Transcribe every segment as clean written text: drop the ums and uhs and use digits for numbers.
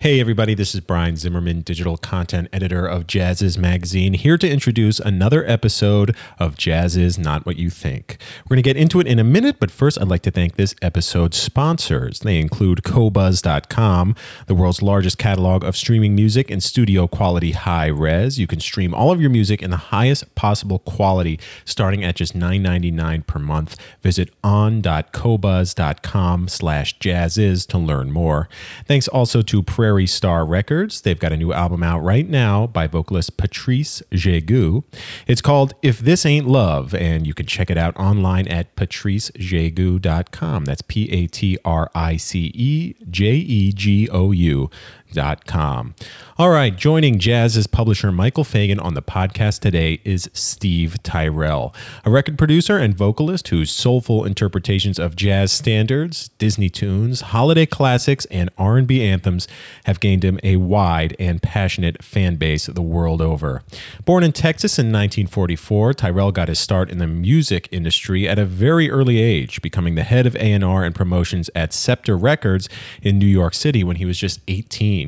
Hey everybody, this is Brian Zimmerman, digital content editor of JAZZIZ magazine, here to introduce another episode of JAZZIZ Not What You Think. We're going to get into it in a minute, but first I'd like to thank this episode's sponsors. They include Qobuz.com, the world's largest catalog of streaming music in studio quality high res. You can stream all of your music in the highest possible quality, starting at just $9.99 per month. Visit on.qobuz.com/jazzis to learn more. Thanks also to Prairie Star Records. They've got a new album out right now by vocalist Patrice Jegou. It's called If This Ain't Love, and you can check it out online at patricejegou.com. That's patricejegou.com. All right, joining JAZZIZ publisher Michael Fagien on the podcast today is Steve Tyrell, a record producer and vocalist whose soulful interpretations of jazz standards, Disney tunes, holiday classics, and R&B anthems have gained him a wide and passionate fan base the world over. Born in Texas in 1944, Tyrell got his start in the music industry at a very early age, becoming the head of A&R and promotions at Scepter Records in New York City when he was just 18.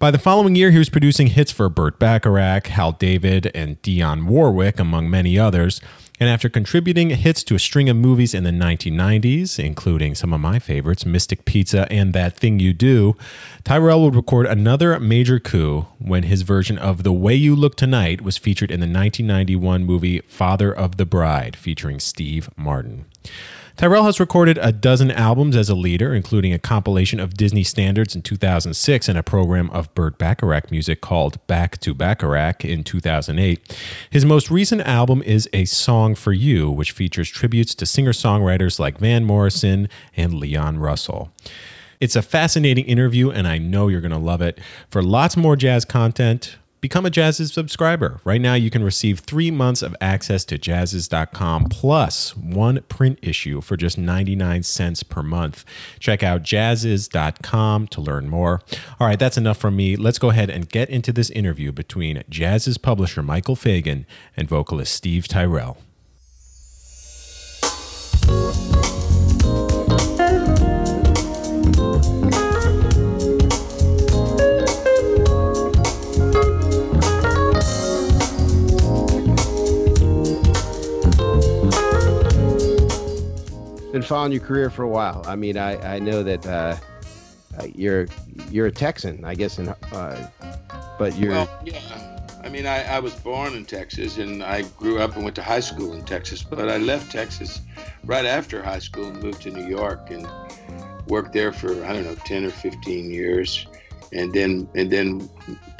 By the following year, he was producing hits for Burt Bacharach, Hal David, and Dionne Warwick, among many others. And after contributing hits to a string of movies in the 1990s, including some of my favorites, Mystic Pizza and That Thing You Do, Tyrell would record another major coup when his version of The Way You Look Tonight was featured in the 1991 movie Father of the Bride, featuring Steve Martin. Tyrell has recorded a dozen albums as a leader, including a compilation of Disney standards in 2006 and a program of Burt Bacharach music called Back to Bacharach in 2008. His most recent album is A Song for You, which features tributes to singer-songwriters like Van Morrison and Leon Russell. It's a fascinating interview, and I know you're going to love it. For lots more jazz content, become a JAZZIZ subscriber. Right now, you can receive 3 months of access to JAZZIZ.com plus one print issue for just 99 cents per month. Check out JAZZIZ.com to learn more. All right, that's enough from me. Let's go ahead and get into this interview between JAZZIZ publisher Michael Fagien and vocalist Steve Tyrell. Been following your career for a while. I mean, I know that you're a Texan, I guess, and but you're. Well, yeah. I mean, I was born in Texas, and I grew up and went to high school in Texas. But I left Texas right after high school and moved to New York and worked there for 10 or 15 years, and then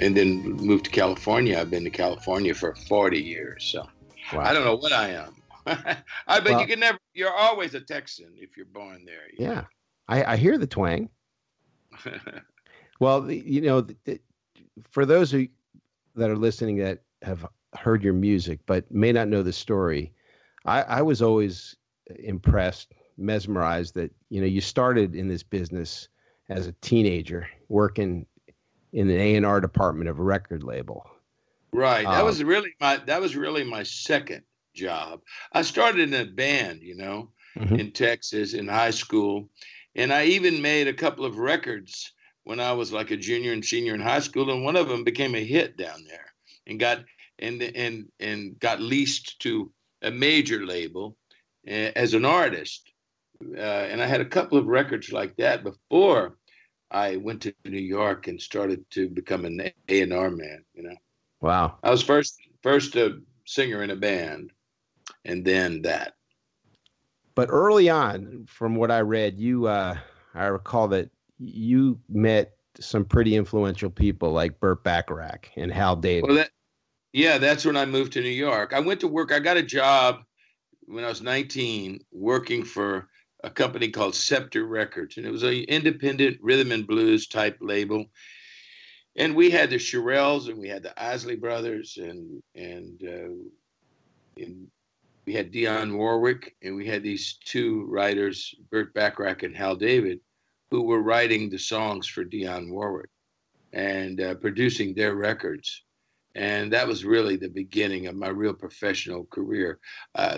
moved to California. I've been to California for 40 years. So wow. I don't know what I am. I bet well, you can never. You're always a Texan if you're born there. Yeah, I hear the twang. Well, you know, for those who that are listening that have heard your music but may not know the story, I was always impressed, mesmerized that you started in this business as a teenager working in an A&R department of a record label. Right. That was really my second job. I started in a band, in Texas in high school. And I even made a couple of records when I was like a junior and senior in high school. And one of them became a hit down there and got leased to a major label as an artist. And I had a couple of records like that before I went to New York and started to become an A&R man, Wow. I was first a singer in a band. And then that. But early on, from what I read, I recall that you met some pretty influential people like Burt Bacharach and Hal David. Well, that's when I moved to New York. I went to work. I got a job when I was 19 working for a company called Scepter Records. And it was an independent rhythm and blues type label. And we had the Shirelles and we had the Isley Brothers and we had Dionne Warwick, and we had these two writers, Burt Bacharach and Hal David, who were writing the songs for Dionne Warwick and producing their records. And that was really the beginning of my real professional career.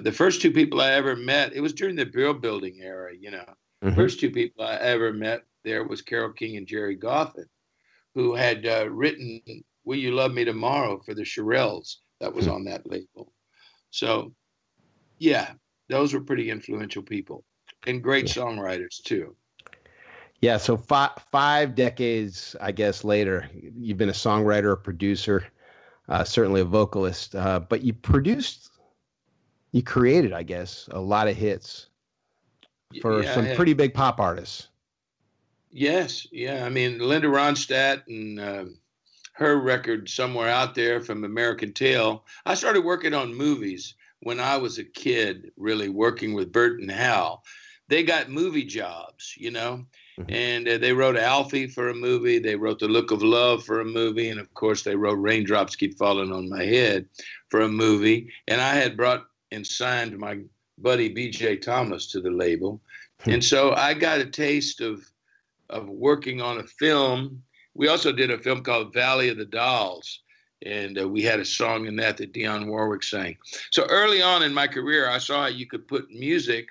The first two people I ever met, it was during the Brill Building era, The first two people I ever met there was Carole King and Jerry Goffin, who had written Will You Love Me Tomorrow for the Shirelles. That was on that label. So, yeah, those were pretty influential people and great songwriters, too. Yeah, so five decades, I guess, later, you've been a songwriter, a producer, certainly a vocalist, but you produced, you created, I guess, a lot of hits for some pretty big pop artists. Yes, yeah. I mean, Linda Ronstadt and her record Somewhere Out There from American Tail. I started working on movies when I was a kid, really working with Burt and Hal. They got movie jobs, you know. And they wrote Alfie for a movie. They wrote The Look of Love for a movie. And, of course, they wrote Raindrops Keep Falling on My Head for a movie. And I had brought and signed my buddy B.J. Thomas to the label. And so I got a taste of working on a film. We also did a film called Valley of the Dolls. And we had a song in that that Dionne Warwick sang. So early on in my career, I saw how you could put music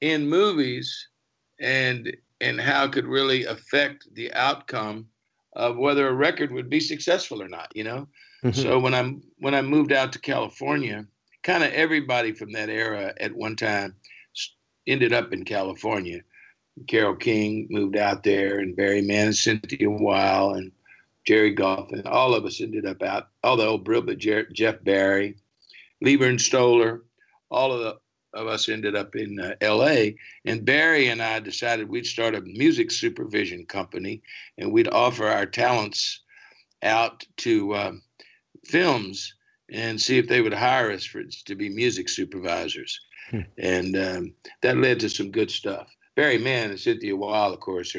in movies and how it could really affect the outcome of whether a record would be successful or not, you know? Mm-hmm. So when I moved out to California, kind of everybody from that era at one time ended up in California. Carole King moved out there, and Barry Mann and Cynthia Weil and Jerry Goffin. All of us ended up out, all the old Brill, but Jeff Barry, Lieber and Stoller, all of the of us ended up in L.A., and Barry and I decided we'd start a music supervision company, and we'd offer our talents out to films and see if they would hire us to be music supervisors. And that led to some good stuff. Barry Mann and Cynthia Weil, of course,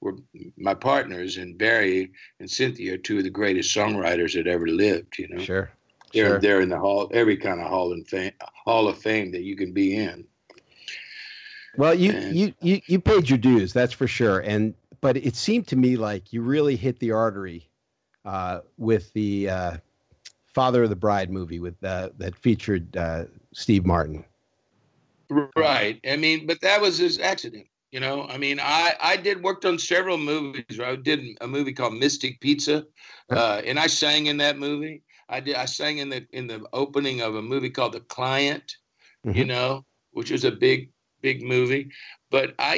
were my partners, and Barry and Cynthia are two of the greatest songwriters that ever lived, you know? Sure. Sure. They're in the hall, every kind of hall of fame that you can be in. Well, you paid your dues, that's for sure. But it seemed to me like you really hit the artery with the Father of the Bride movie with that featured Steve Martin. Right. I mean, but that was his accident. You know, I mean, I worked on several movies. I did a movie called Mystic Pizza, and I sang in that movie. I sang in the opening of a movie called The Client, you know, which was a big movie. But I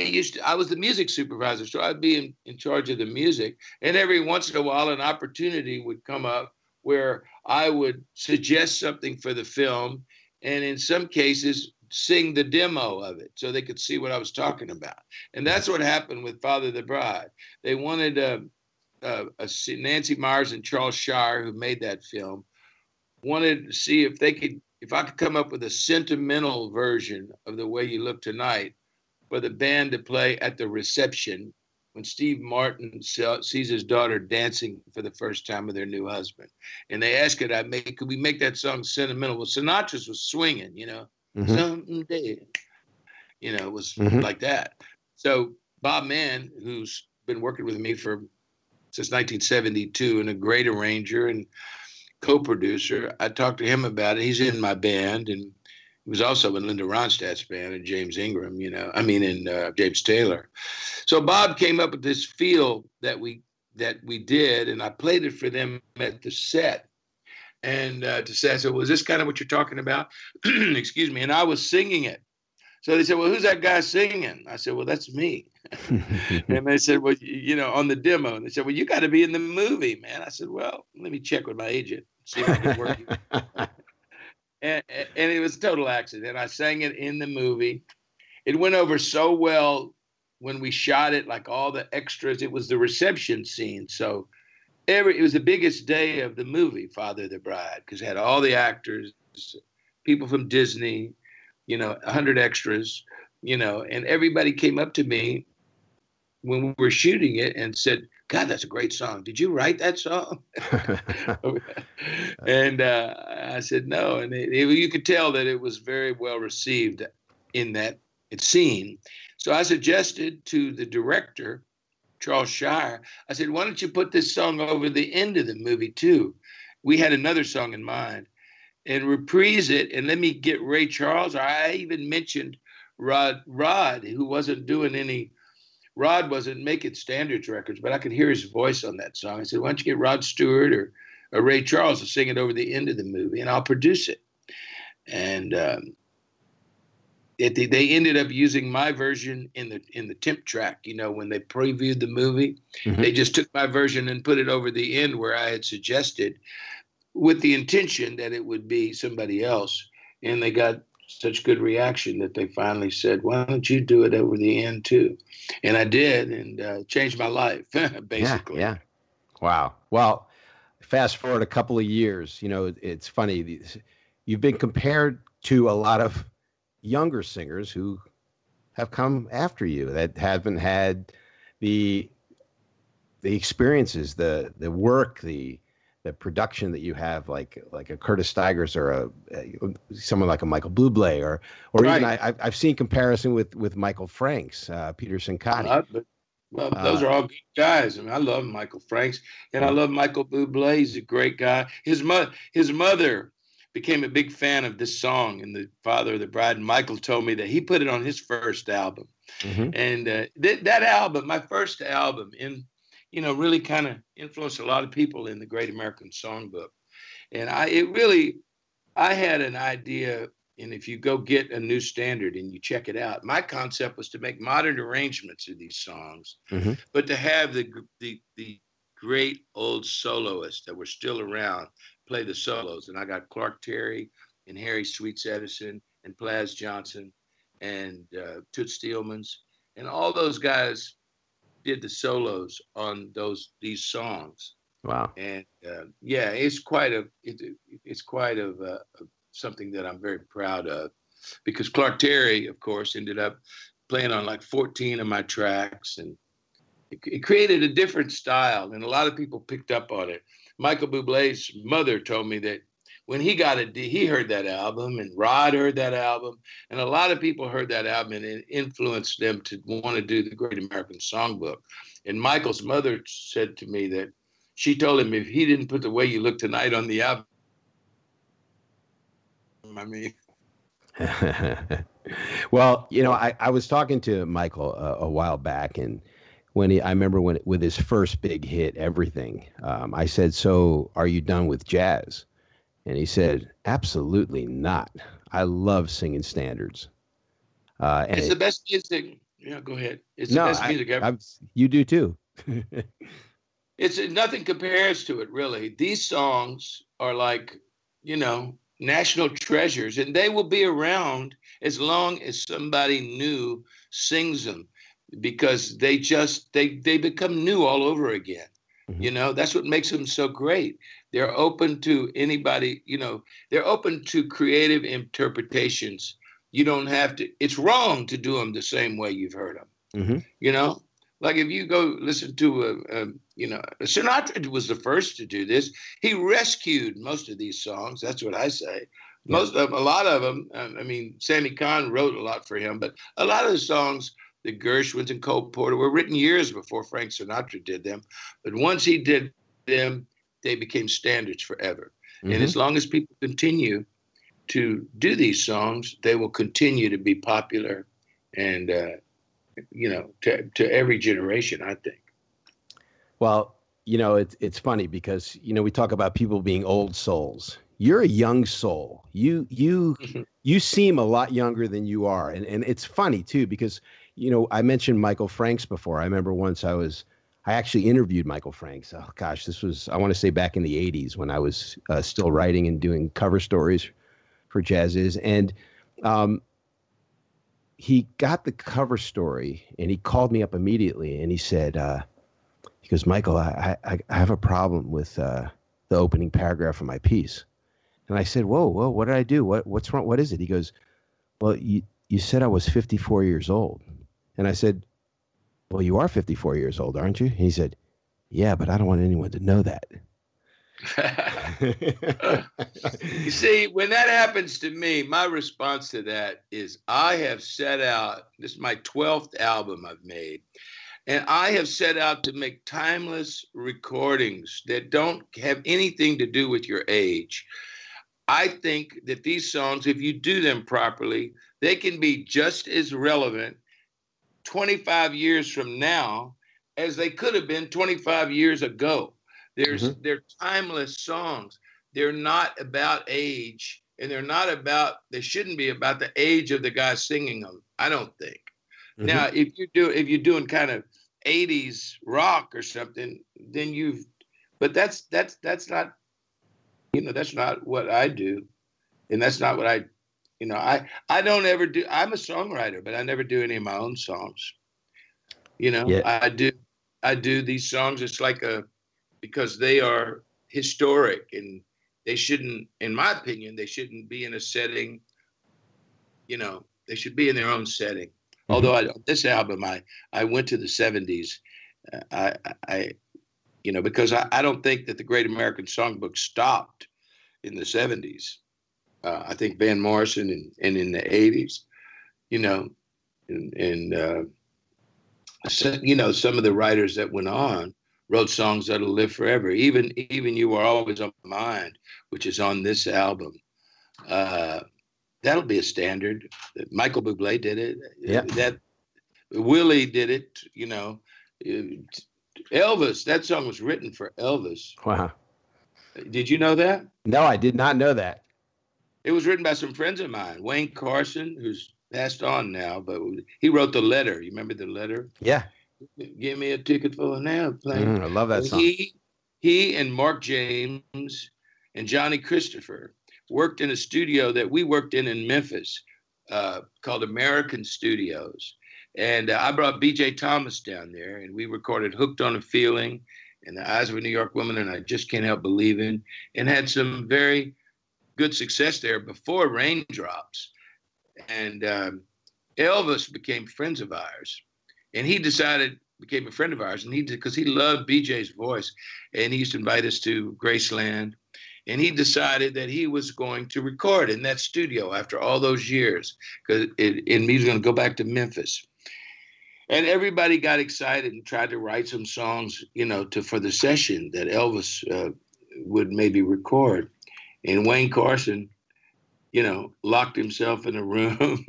was the music supervisor, so I'd be in charge of the music. And every once in a while, an opportunity would come up where I would suggest something for the film, and in some cases, sing the demo of it so they could see what I was talking about. And that's what happened with Father of the Bride. They wanted Nancy Myers and Charles Shyer, who made that film, wanted to see if I could come up with a sentimental version of The Way You Look Tonight for the band to play at the reception when Steve Martin sees his daughter dancing for the first time with her new husband. And they asked could we make that song sentimental? Well, Sinatra's was swinging, you know, someday, you know, it was like that. So Bob Mann, who's been working with me since 1972 and a great arranger and co-producer. I talked to him about it. He's in my band, and he was also in Linda Ronstadt's band and James Ingram, you know, I mean, and James Taylor. So Bob came up with this feel that we did, and I played it for them at the set. And to say, I said, well, is this kind of what you're talking about? Excuse me. And I was singing it. So they said, well, who's that guy singing? I said, well, that's me. And they said, well, you know, on the demo. And they said, well, you got to be in the movie, man. I said, well, let me check with my agent, see if I can work you. And it was a total accident. I sang it in the movie. It went over so well when we shot it, like all the extras. It was the reception scene. So it was the biggest day of the movie, Father of the Bride, because it had all the actors, people from Disney, you know, 100 extras, you know, and everybody came up to me when we were shooting it and said, God, that's a great song. Did you write that song? And I said, no. And you could tell that it was very well received in that scene. So I suggested to the director, Charles Shyer, I said, why don't you put this song over the end of the movie too? We had another song in mind. And reprise it, and let me get Ray Charles. I even mentioned Rod, who wasn't doing any Rod wasn't making standards records, but I could hear his voice on that song. I said, why don't you get Rod Stewart or Ray Charles to sing it over the end of the movie, and I'll produce it. And they ended up using my version in the temp track. You know, when they previewed the movie, mm-hmm. they just took my version and put it over the end where I had suggested, with the intention that it would be somebody else. And they got such good reaction that they finally said, why don't you do it over the end too? And I did, and changed my life, basically. Yeah, yeah. Wow. Well, fast forward a couple of years, you know, it's funny. You've been compared to a lot of younger singers who have come after you that haven't had the experiences, the work, the production that you have, like a Curtis Stigers or someone like a Michael Bublé, or right. even I've seen comparison with Michael Franks, Peter Sincotti. Well, those are all good guys. I mean, I love Michael Franks, and I love Michael Bublé. He's a great guy. His mother became a big fan of this song and the Father of the Bride. And Michael told me that he put it on his first album, mm-hmm. and that album, my first album, you know, really kind of influenced a lot of people in the Great American Songbook. And I had an idea, and if you go get a new standard and you check it out, my concept was to make modern arrangements of these songs, mm-hmm. but to have the great old soloists that were still around play the solos. And I got Clark Terry and Harry Sweets Edison and Plas Johnson and Toots Thielemans and all those guys did the solos on these songs. Wow. And yeah, it's quite something that I'm very proud of, because Clark Terry, of course, ended up playing on like 14 of my tracks, and it created a different style, and a lot of people picked up on it. Michael Bublé's mother told me that when he got it, he heard that album, and Rod heard that album, and a lot of people heard that album, and it influenced them to want to do the Great American Songbook. And Michael's mother said to me that she told him if he didn't put The Way You Look Tonight on the album, I mean. Well, you know, I was talking to Michael a while back, and I remember with his first big hit, Everything, I said, so are you done with jazz? And he said, absolutely not. I love singing standards. And it's the best music. Yeah, go ahead. It's the best music ever. You do too. Nothing compares to it, really. These songs are like, you know, national treasures, and they will be around as long as somebody new sings them, because they become new all over again. Mm-hmm. You know, that's what makes them so great. They're open to anybody, you know, they're open to creative interpretations. You don't have to, it's wrong to do them the same way you've heard them. Mm-hmm. You know, like if you go listen to, Sinatra was the first to do this. He rescued most of these songs. That's what I say. A lot of them, I mean, Sammy Kahn wrote a lot for him, but a lot of the songs, the Gershwins and Cole Porter, were written years before Frank Sinatra did them. But once he did them, they became standards forever. Mm-hmm. And as long as people continue to do these songs, they will continue to be popular and, you know, to every generation, I think. Well, you know, it's funny because, you know, we talk about people being old souls. You're a young soul. You seem a lot younger than you are. And it's funny, too, because, you know, I mentioned Michael Franks before. I remember once I actually interviewed Michael Franks. Oh, gosh, this was, I want to say back in the 80s when I was still writing and doing cover stories for JAZZIZ. And he got the cover story and he called me up immediately and he said, he goes, Michael, I have a problem with the opening paragraph of my piece. And I said, whoa, what did I do? What's wrong? What is it? He goes, well, you said I was 54 years old. And I said, well, you are 54 years old, aren't you? And he said, yeah, but I don't want anyone to know that. You see, when that happens to me, my response to that is I have set out, this is my 12th album I've made, and I have set out to make timeless recordings that don't have anything to do with your age. I think that these songs, if you do them properly, they can be just as relevant 25 years from now as they could have been 25 years ago. They're timeless songs. They're not about age, and they're not about, they shouldn't be about the age of the guy singing them, I don't think. Now, if you're doing kind of 80s rock or something, then you've, but that's not, you know, that's not what I do. And that's not what I, you know, I don't ever do, I'm a songwriter, but I never do any of my own songs. You know, yeah. I do these songs. It's like because they are historic, and they shouldn't, in my opinion, they shouldn't be in a setting, you know, they should be in their own setting. Mm-hmm. Although this album, I went to the 70s. You know, because I don't think that the Great American Songbook stopped in the 70s. I think Van Morrison and in the 80s, you know, you know, some of the writers that went on wrote songs that'll live forever. Even You Are Always on My Mind, which is on this album, that'll be a standard. Michael Bublé did it. Yeah. That Willie did it. You know, Elvis. That song was written for Elvis. Wow. Did you know that? No, I did not know that. It was written by some friends of mine. Wayne Carson, who's passed on now, but he wrote the letter. You remember the letter? Yeah. Give me a ticket for an airplane. I love that song. He and Mark James and Johnny Christopher worked in a studio that we worked in Memphis called American Studios. And I brought B.J. Thomas down there, and we recorded Hooked on a Feeling and The Eyes of a New York Woman and I Just Can't Help Believing, and had some very good success there before Raindrops. And Elvis became friends of ours. And he became a friend of ours, and because he loved BJ's voice, and he used to invite us to Graceland. And he decided that he was going to record in that studio after all those years, and he was going to go back to Memphis. And everybody got excited and tried to write some songs, you know, for the session that Elvis would maybe record. And Wayne Carson, you know, locked himself in a room,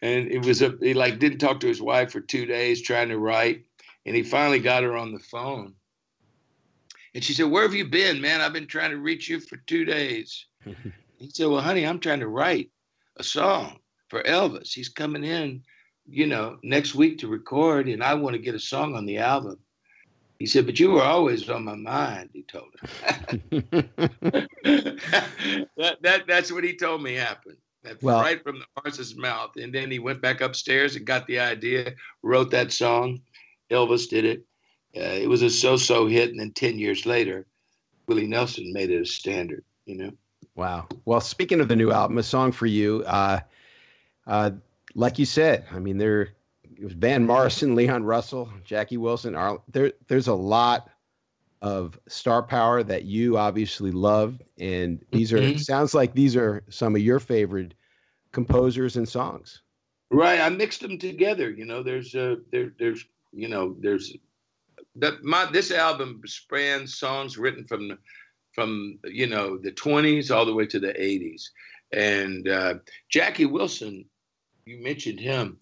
and he didn't talk to his wife for 2 days trying to write, and he finally got her on the phone. And she said, "Where have you been, man? I've been trying to reach you for 2 days." He said, "Well, honey, I'm trying to write a song for Elvis. He's coming in, you know, next week to record, and I want to get a song on the album." He said, "But you were always on my mind," he told her. That's what he told me happened. That's right from the horse's mouth. And then he went back upstairs and got the idea, wrote that song. Elvis did it. It was a so-so hit, and then 10 years later, Willie Nelson made it a standard, you know? Wow. Well, speaking of the new album, A Song for You, like you said, I mean, it was Van Morrison, Leon Russell, Jackie Wilson. There's a lot of star power that you obviously love, and these are sounds like these are some of your favorite composers and songs. Right, I mixed them together. You know, this album spans songs written from you know the 20s all the way to the 80s, and Jackie Wilson, you mentioned him.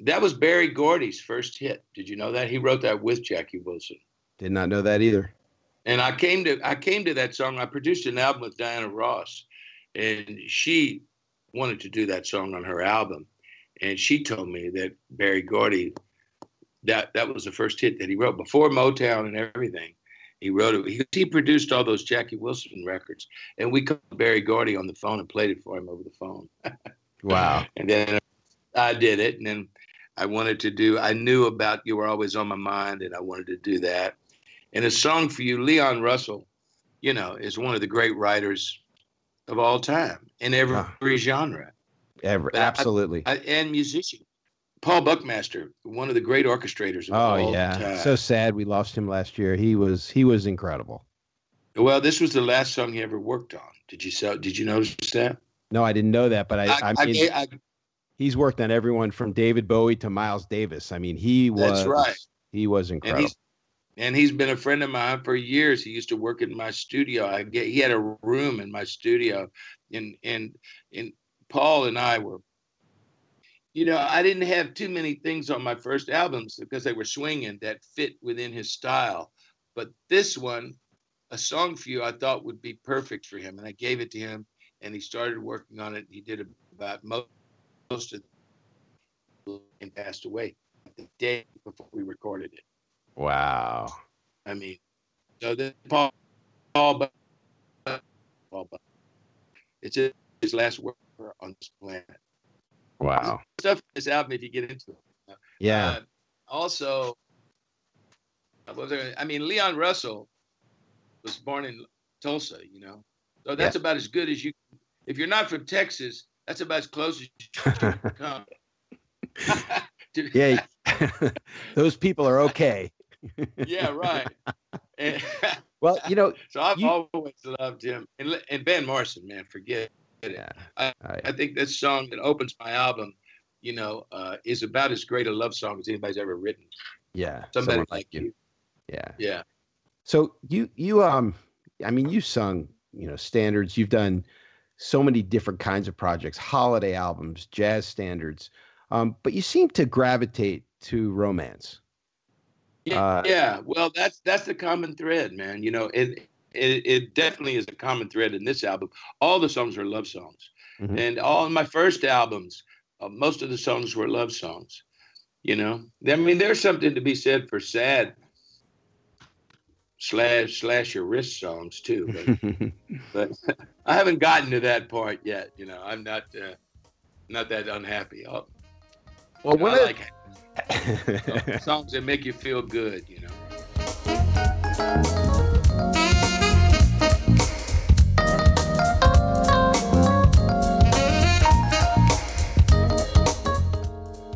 That was Barry Gordy's first hit. Did you know that? He wrote that with Jackie Wilson. Did not know that either. And I came to that song. I produced an album with Diana Ross, and she wanted to do that song on her album. And she told me that Barry Gordy, that was the first hit that he wrote before Motown and everything. He wrote it. He produced all those Jackie Wilson records. And we called Barry Gordy on the phone and played it for him over the phone. Wow. And then I did it, and then I knew about You Were Always on My Mind, and I wanted to do that. And A Song for You, Leon Russell, you know, is one of the great writers of all time in every genre. Absolutely. And musician. Paul Buckmaster, one of the great orchestrators of all time. Oh, yeah. So sad we lost him last year. He was incredible. Well, this was the last song he ever worked on. Did you notice that? No, I didn't know that, but I mean, he's worked on everyone from David Bowie to Miles Davis. I mean, that's right. He was incredible. And he's been a friend of mine for years. He used to work in my studio. He had a room in my studio, and Paul and I were you know, I didn't have too many things on my first albums because they were swinging that fit within his style. But this one, A Song for You, I thought would be perfect for him. And I gave it to him, and he started working on it. He did about most of it and passed away the day before we recorded it. Wow. I mean, so then Paul, it's his last work on this planet. Wow. Stuff in this album, if you get into it. Yeah. Also, I mean, Leon Russell was born in Tulsa, you know. So that's about as good as you, if you're not from Texas, that's about as close as you can come. Yeah. Those people are okay. Yeah, right. And, well, you know. So I've always loved him. And Van Morrison, man, forget it. Yeah. I think this song that opens my album, you know, is about as great a love song as anybody's ever written. Yeah. Somebody like you. Yeah. Yeah. So you I mean, you sung, you know, standards. You've done so many different kinds of projects, holiday albums, jazz standards. But you seem to gravitate to romance. Yeah, well, that's the common thread, man. You know, it definitely is a common thread in this album. All the songs are love songs, mm-hmm. and all of my first albums, most of the songs were love songs. You know, I mean, there's something to be said for sad slash your wrist songs too. But I haven't gotten to that part yet. You know, I'm not that unhappy. Well, you know, I like songs that make you feel good, you know.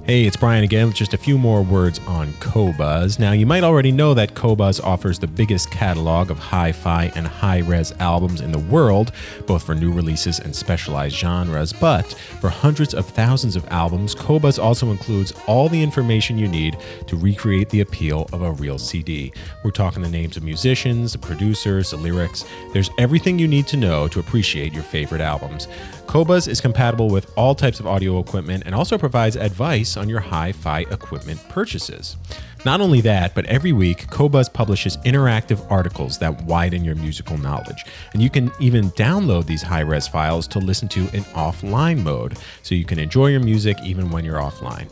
Hey, it's Brian again with just a few more words on Qobuz. Now, you might already know that Qobuz offers the biggest catalog of hi-fi and hi-res albums in the world, both for new releases and specialized genres. But for hundreds of thousands of albums, Qobuz also includes all the information you need to recreate the appeal of a real CD. We're talking the names of musicians, the producers, the lyrics. There's everything you need to know to appreciate your favorite albums. Qobuz is compatible with all types of audio equipment and also provides advice on your hi-fi equipment purchases. Not only that, but every week, Qobuz publishes interactive articles that widen your musical knowledge. And you can even download these high-res files to listen to in offline mode, so you can enjoy your music even when you're offline.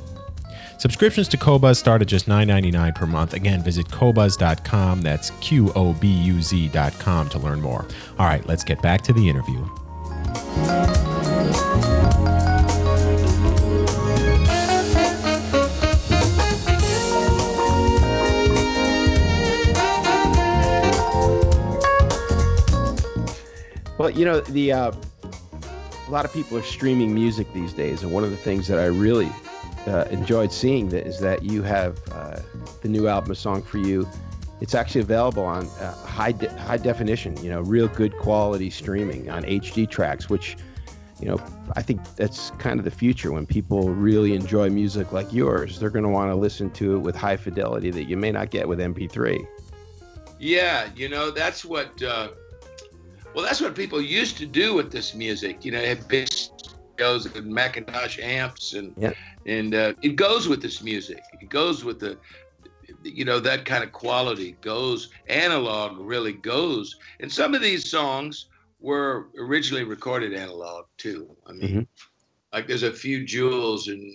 Subscriptions to Qobuz start at just $9.99 per month. Again, visit Qobuz.com, that's Qobuz.com, to learn more. All right, let's get back to the interview. Well, you know, a lot of people are streaming music these days, and one of the things that I really enjoyed seeing is that you have the new album, A Song for You. It's actually available on high definition, you know, real good quality streaming on HD tracks, which, you know, I think that's kind of the future. When people really enjoy music like yours, they're going to want to listen to it with high fidelity that you may not get with MP3. Yeah, you know, that's what... Well, that's what people used to do with this music. You know, they had big studios and Macintosh amps, and it goes with this music. It goes with the, you know, that kind of quality goes. Analog really goes. And some of these songs were originally recorded analog too. I mean, like there's a few jewels and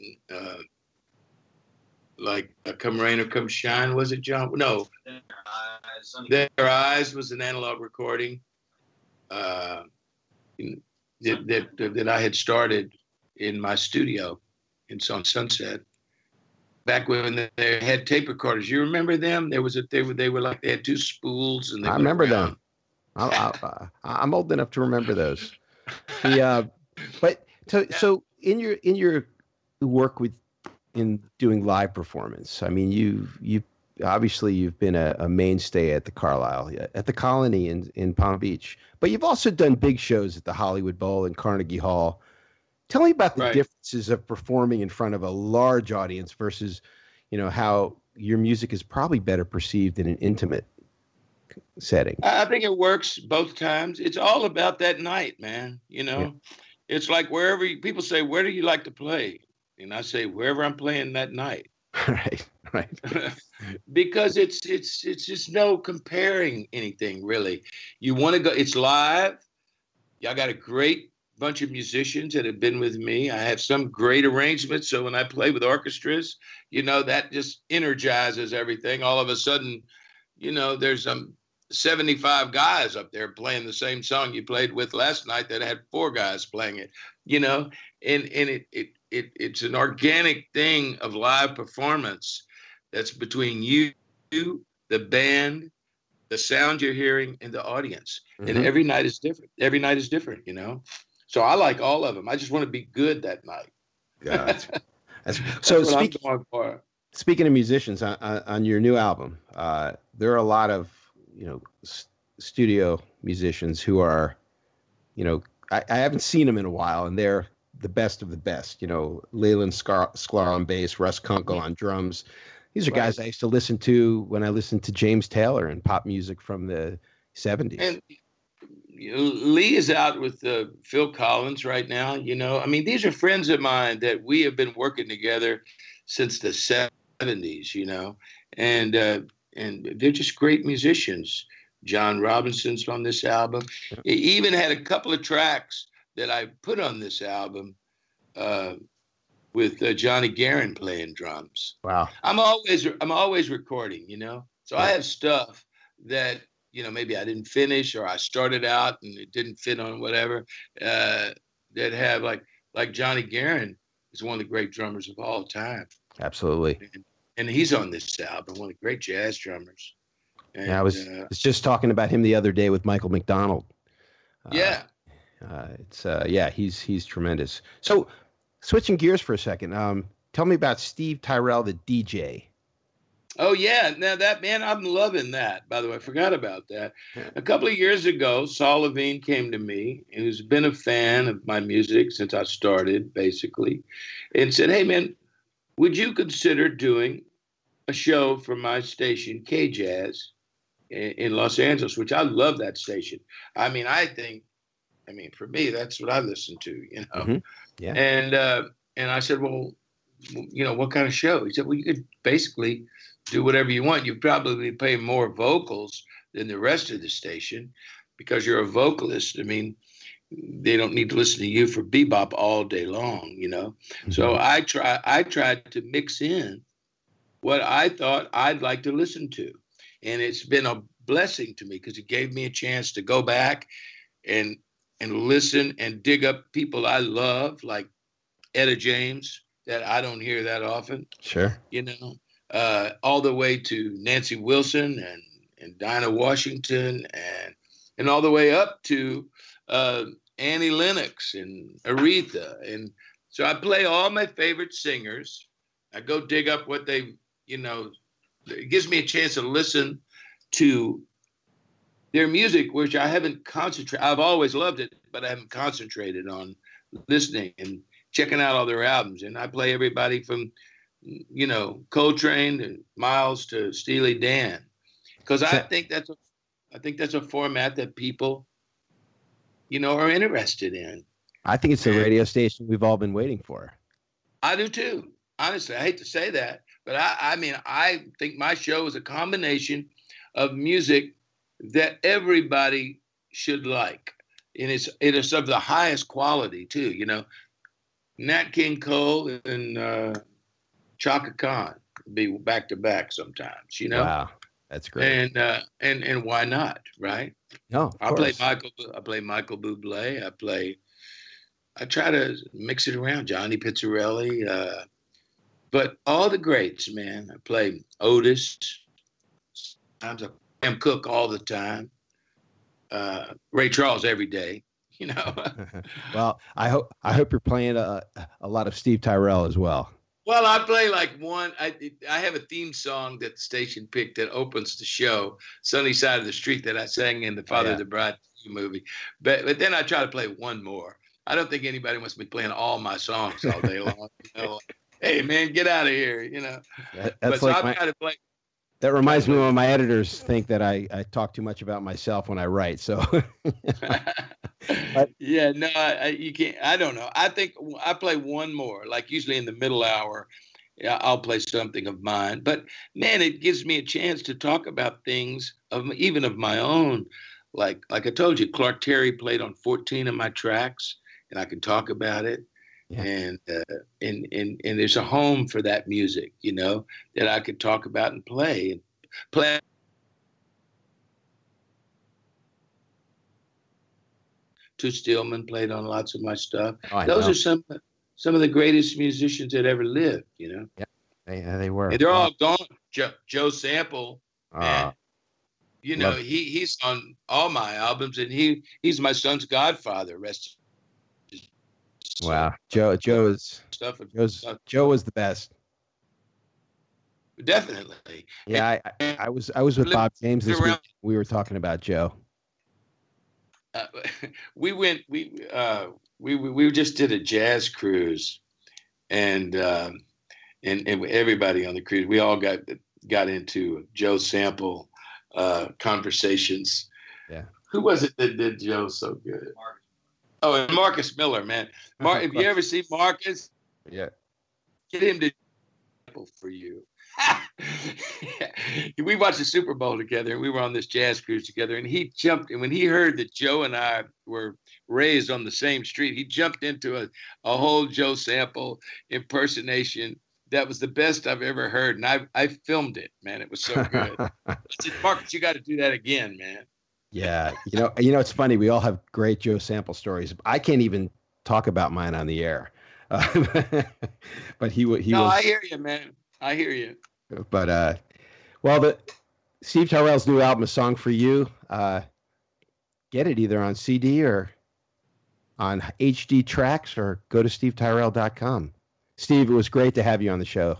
like Come Rain or Come Shine, was it, John? No. Their Eyes was an analog recording. That I had started in my studio in Sunset back when they had tape recorders. You remember them? They were like they had two spools, and they I remember them. I'm old enough to remember those. So in your work in doing live performance, I mean you obviously, you've been a mainstay at the Carlisle, at the Colony in Palm Beach, but you've also done big shows at the Hollywood Bowl and Carnegie Hall. Tell me about the differences of performing in front of a large audience versus, you know, how your music is probably better perceived in an intimate setting. I think it works both times. It's all about that night, man. You know, it's like wherever people say, where do you like to play? and I say wherever I'm playing that night. Right, right. Because it's just no comparing anything really. You want to go, it's live. Y'all got a great bunch of musicians that have been with me. I have some great arrangements. So when I play with orchestras, you know, that just energizes everything. All of a sudden, you know, there's 75 guys up there playing the same song you played with last night that had 4 guys playing it, you know, and it's an organic thing of live performance that's between you, the band, the sound you're hearing, and the audience. Mm-hmm. And every night is different. Every night is different, you know? So I like all of them. I just want to be good that night. Yeah, that's so that's speaking of musicians, on your new album, there are a lot of, you know, studio musicians who are, you know, I haven't seen them in a while, and they're the best of the best. You know, Leland Sklar on bass, Russ Kunkel on drums. These are guys I used to listen to when I listened to James Taylor and pop music from the 70s. And you know, Lee is out with Phil Collins right now. You know, I mean, these are friends of mine that we have been working together since the 70s, you know, and they're just great musicians. John Robinson's on this album. It even had a couple of tracks that I put on this album with Johnny Guerin playing drums. Wow. I'm always recording, you know, so yeah. I have stuff that, you know, maybe I didn't finish or I started out and it didn't fit on whatever, that have like Johnny Guerin is one of the great drummers of all time. Absolutely. And he's on this album, one of the great jazz drummers. And I was just talking about him the other day with Michael McDonald. Yeah. Yeah, he's tremendous. So switching gears for a second. Tell me about Steve Tyrell, the DJ. Oh yeah. Now that man, I'm loving that, by the way, I forgot about that. Yeah. A couple of years ago, Saul Levine came to me, who's been a fan of my music since I started basically, and said, "Hey man, would you consider doing a show for my station, K-Jazz in Los Angeles," which I love that station. I mean, I mean, for me, that's what I listen to, you know? Mm-hmm. Yeah. And I said, "Well, you know, what kind of show?" He said, "Well, you could basically do whatever you want. You probably play more vocals than the rest of the station because you're a vocalist. I mean, they don't need to listen to you for bebop all day long, you know?" Mm-hmm. So I tried to mix in what I thought I'd like to listen to. And it's been a blessing to me because it gave me a chance to go back and listen and dig up people I love, like Etta James, that I don't hear that often. Sure. You know, all the way to Nancy Wilson and Dinah Washington and all the way up to Annie Lennox and Aretha. And so I play all my favorite singers. I go dig up what they, you know, it gives me a chance to listen to their music, which I haven't concentrated. I've always loved it, but I haven't concentrated on listening and checking out all their albums. And I play everybody from, you know, Coltrane to Miles to Steely Dan, because I think that's a format that people, you know, are interested in. I think it's the radio station we've all been waiting for. I do too. Honestly, I hate to say that, but I mean, I think my show is a combination of music that everybody should like. And it is of the highest quality too, you know. Nat King Cole and Chaka Khan be back to back sometimes, you know. Wow, that's great. And why not, right? No, of course. I play Michael Bublé. I try to mix it around. Johnny Pizzarelli, but all the greats, man. I play Otis. Sometimes I Sam Cooke all the time, Ray Charles every day, you know. Well, I hope you're playing a lot of Steve Tyrell as well. Well, I play I have a theme song that the station picked that opens the show, Sunny Side of the Street, that I sang in the Father of the Bride movie. But then I try to play one more. I don't think anybody wants me playing all my songs all day long. You know, like, hey man, get out of here, you know. That reminds me when my editors think that I talk too much about myself when I write. So Yeah, no, you can't. I don't know. I think I play one more, like usually in the middle hour. Yeah, I'll play something of mine. But, man, it gives me a chance to talk about things of even of my own. Like I told you, Clark Terry played on 14 of my tracks, and I can talk about it. Yeah. And there's a home for that music, you know, that I could talk about and play. Toots Thielemans played on lots of my stuff. Oh, those are some of the greatest musicians that ever lived, you know. Yeah, they were. And they're all gone. Joe Sample, man, you know, he's on all my albums, and he's my son's godfather. Rest. Wow, Joe was the best. Definitely. Yeah, I was with Bob James this week. We were talking about Joe. We just did a jazz cruise, and everybody on the cruise, we all got into Joe Sample conversations. Yeah. Who was it that did Joe so good? Oh, and Marcus Miller, man. If you ever see Marcus, yeah, get him to Sample for you. We watched the Super Bowl together, and we were on this jazz cruise together, and he jumped, and when he heard that Joe and I were raised on the same street, he jumped into a whole Joe Sample impersonation. That was the best I've ever heard, and I filmed it, man. It was so good. I said, Marcus, you got to do that again, man. Yeah, you know, it's funny. We all have great Joe Sample stories. I can't even talk about mine on the air, but he. No, I hear you, man. I hear you. But, well, Steve Tyrell's new album, A Song for You, get it either on CD or on HD Tracks, or go to stevetyrell.com. Steve, it was great to have you on the show.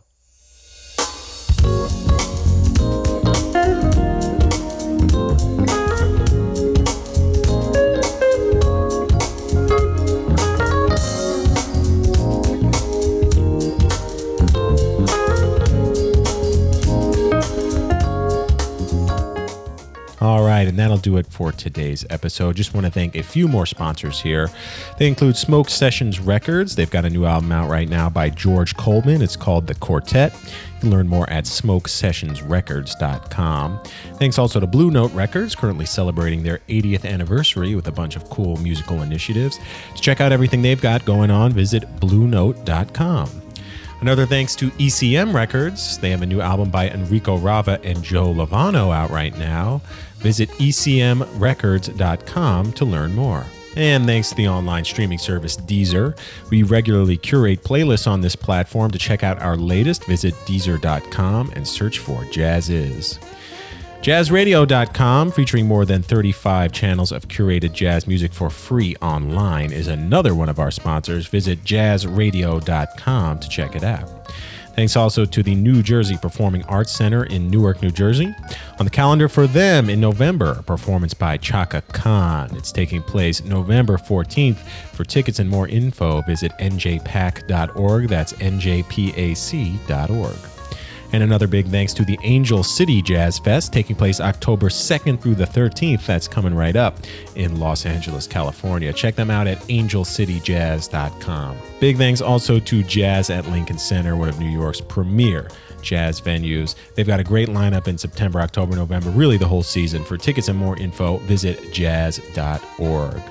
All right, and that'll do it for today's episode. Just want to thank a few more sponsors here. They include Smoke Sessions Records. They've got a new album out right now by George Coleman. It's called The Quartet. You can learn more at smokesessionsrecords.com. Thanks also to Blue Note Records, currently celebrating their 80th anniversary with a bunch of cool musical initiatives. To check out everything they've got going on, visit bluenote.com. Another thanks to ECM Records. They have a new album by Enrico Rava and Joe Lovano out right now. Visit ecmrecords.com to learn more. And thanks to the online streaming service Deezer. We regularly curate playlists on this platform. To check out our latest, visit Deezer.com and search for JAZZIZ. JazzRadio.com, featuring more than 35 channels of curated jazz music for free online, is another one of our sponsors. Visit JazzRadio.com to check it out. Thanks also to the New Jersey Performing Arts Center in Newark, New Jersey. On the calendar for them in November, a performance by Chaka Khan. It's taking place November 14th. For tickets and more info, visit njpac.org. That's njpac.org. And another big thanks to the Angel City Jazz Fest, taking place October 2nd through the 13th. That's coming right up in Los Angeles, California. Check them out at angelcityjazz.com. Big thanks also to Jazz at Lincoln Center, one of New York's premier jazz venues. They've got a great lineup in September, October, November, really the whole season. For tickets and more info, visit jazz.org.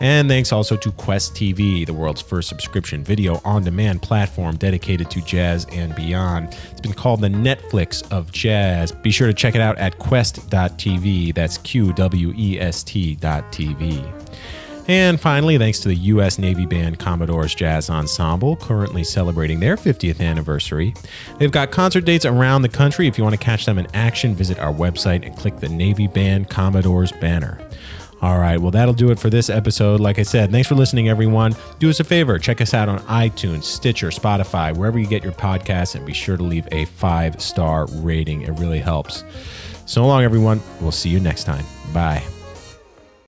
And thanks also to Quest TV, the world's first subscription video on-demand platform dedicated to jazz and beyond. It's been called the Netflix of jazz. Be sure to check it out at quest.tv. That's QWEST.tv. And finally, thanks to the U.S. Navy band Commodore's Jazz Ensemble, currently celebrating their 50th anniversary. They've got concert dates around the country. If you want to catch them in action, visit our website and click the Navy Band Commodore's banner. All right, well, that'll do it for this episode. Like I said, thanks for listening, everyone. Do us a favor. Check us out on iTunes, Stitcher, Spotify, wherever you get your podcasts, and be sure to leave a 5-star rating. It really helps. So long, everyone. We'll see you next time. Bye.